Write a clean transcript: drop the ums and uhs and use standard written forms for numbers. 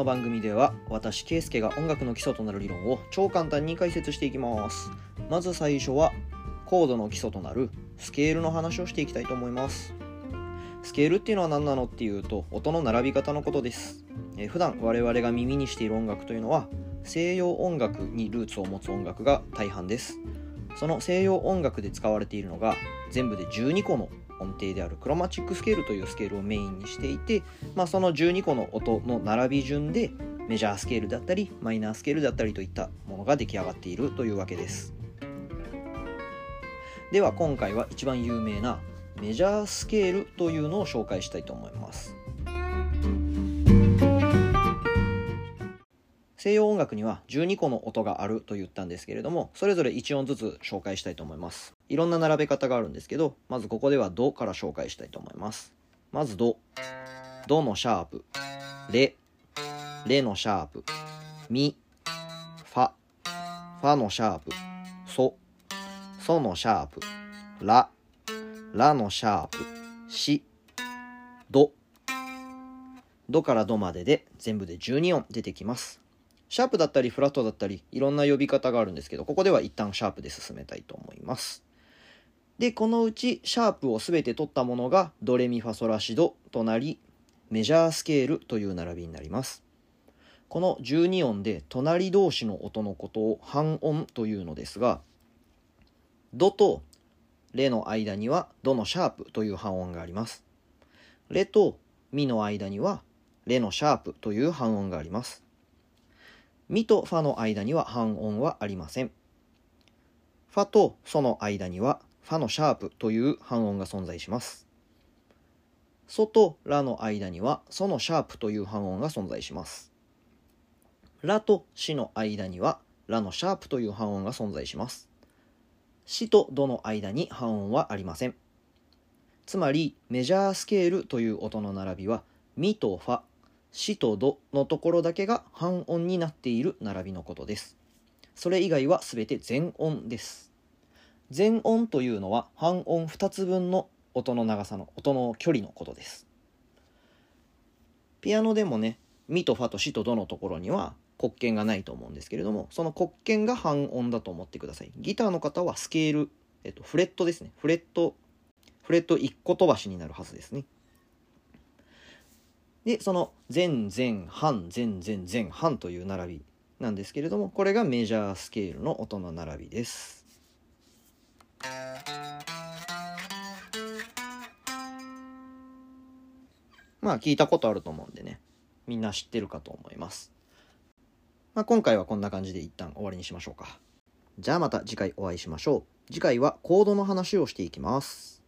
の番組では私圭介が音楽の基礎となる理論を超簡単に解説していきます。まず最初はコードの基礎となるスケールの話をしていきたいと思います。スケールっていうのは何なのっていうと、音の並び方のことです。普段我々が耳にしている音楽というのは西洋音楽にルーツを持つ音楽が大半です。その西洋音楽で使われているのが全部で12個の音程であるクロマチックスケールというスケールをメインにしていて、その12個の音の並び順でメジャースケールだったりマイナースケールだったりといったものが出来上がっているというわけです。では今回は一番有名なメジャースケールというのを紹介したいと思います。西洋音楽には12個の音があると言ったんですけれども、それぞれ1音ずつ紹介したいと思います。いろんな並べ方があるんですけど、まずここではドから紹介したいと思います。まずドのシャープ、レのシャープ、ミ、ファのシャープ、ソのシャープ、ラのシャープ、シ、ドからドまでで全部で12音出てきます。シャープだったりフラットだったりいろんな呼び方があるんですけど、ここでは一旦シャープで進めたいと思います。でこのうちシャープを全て取ったものがドレミファソラシドとなり、メジャースケールという並びになります。この12音で隣同士の音のことを半音というのですが、ドとレの間にはドのシャープという半音があります。レとミの間にはレのシャープという半音があります。ミとファの間には半音はありません。ファとソの間にはファのシャープという半音が存在します。ソとラの間にはソのシャープという半音が存在します。ラとシの間にはラのシャープという半音が存在します。シとドの間に半音はありません。つまりメジャースケールという音の並びはミとファ、シとドのところだけが半音になっている並びのことです。それ以外は全て全音です。全音というのは半音2つ分の音の長さの音の距離のことです。ピアノでもね、ミとファとシとドのところには黒鍵がないと思うんですけれども、その黒鍵が半音だと思ってください。ギターの方はスケール、フレットですね。フレット1個飛ばしになるはずですね。でその前半という並びなんですけれども、これがメジャースケールの音の並びです。聞いたことあると思うんでね、みんな知ってるかと思います。今回はこんな感じで一旦終わりにしましょうか。じゃあまた次回お会いしましょう。次回はコードの話をしていきます。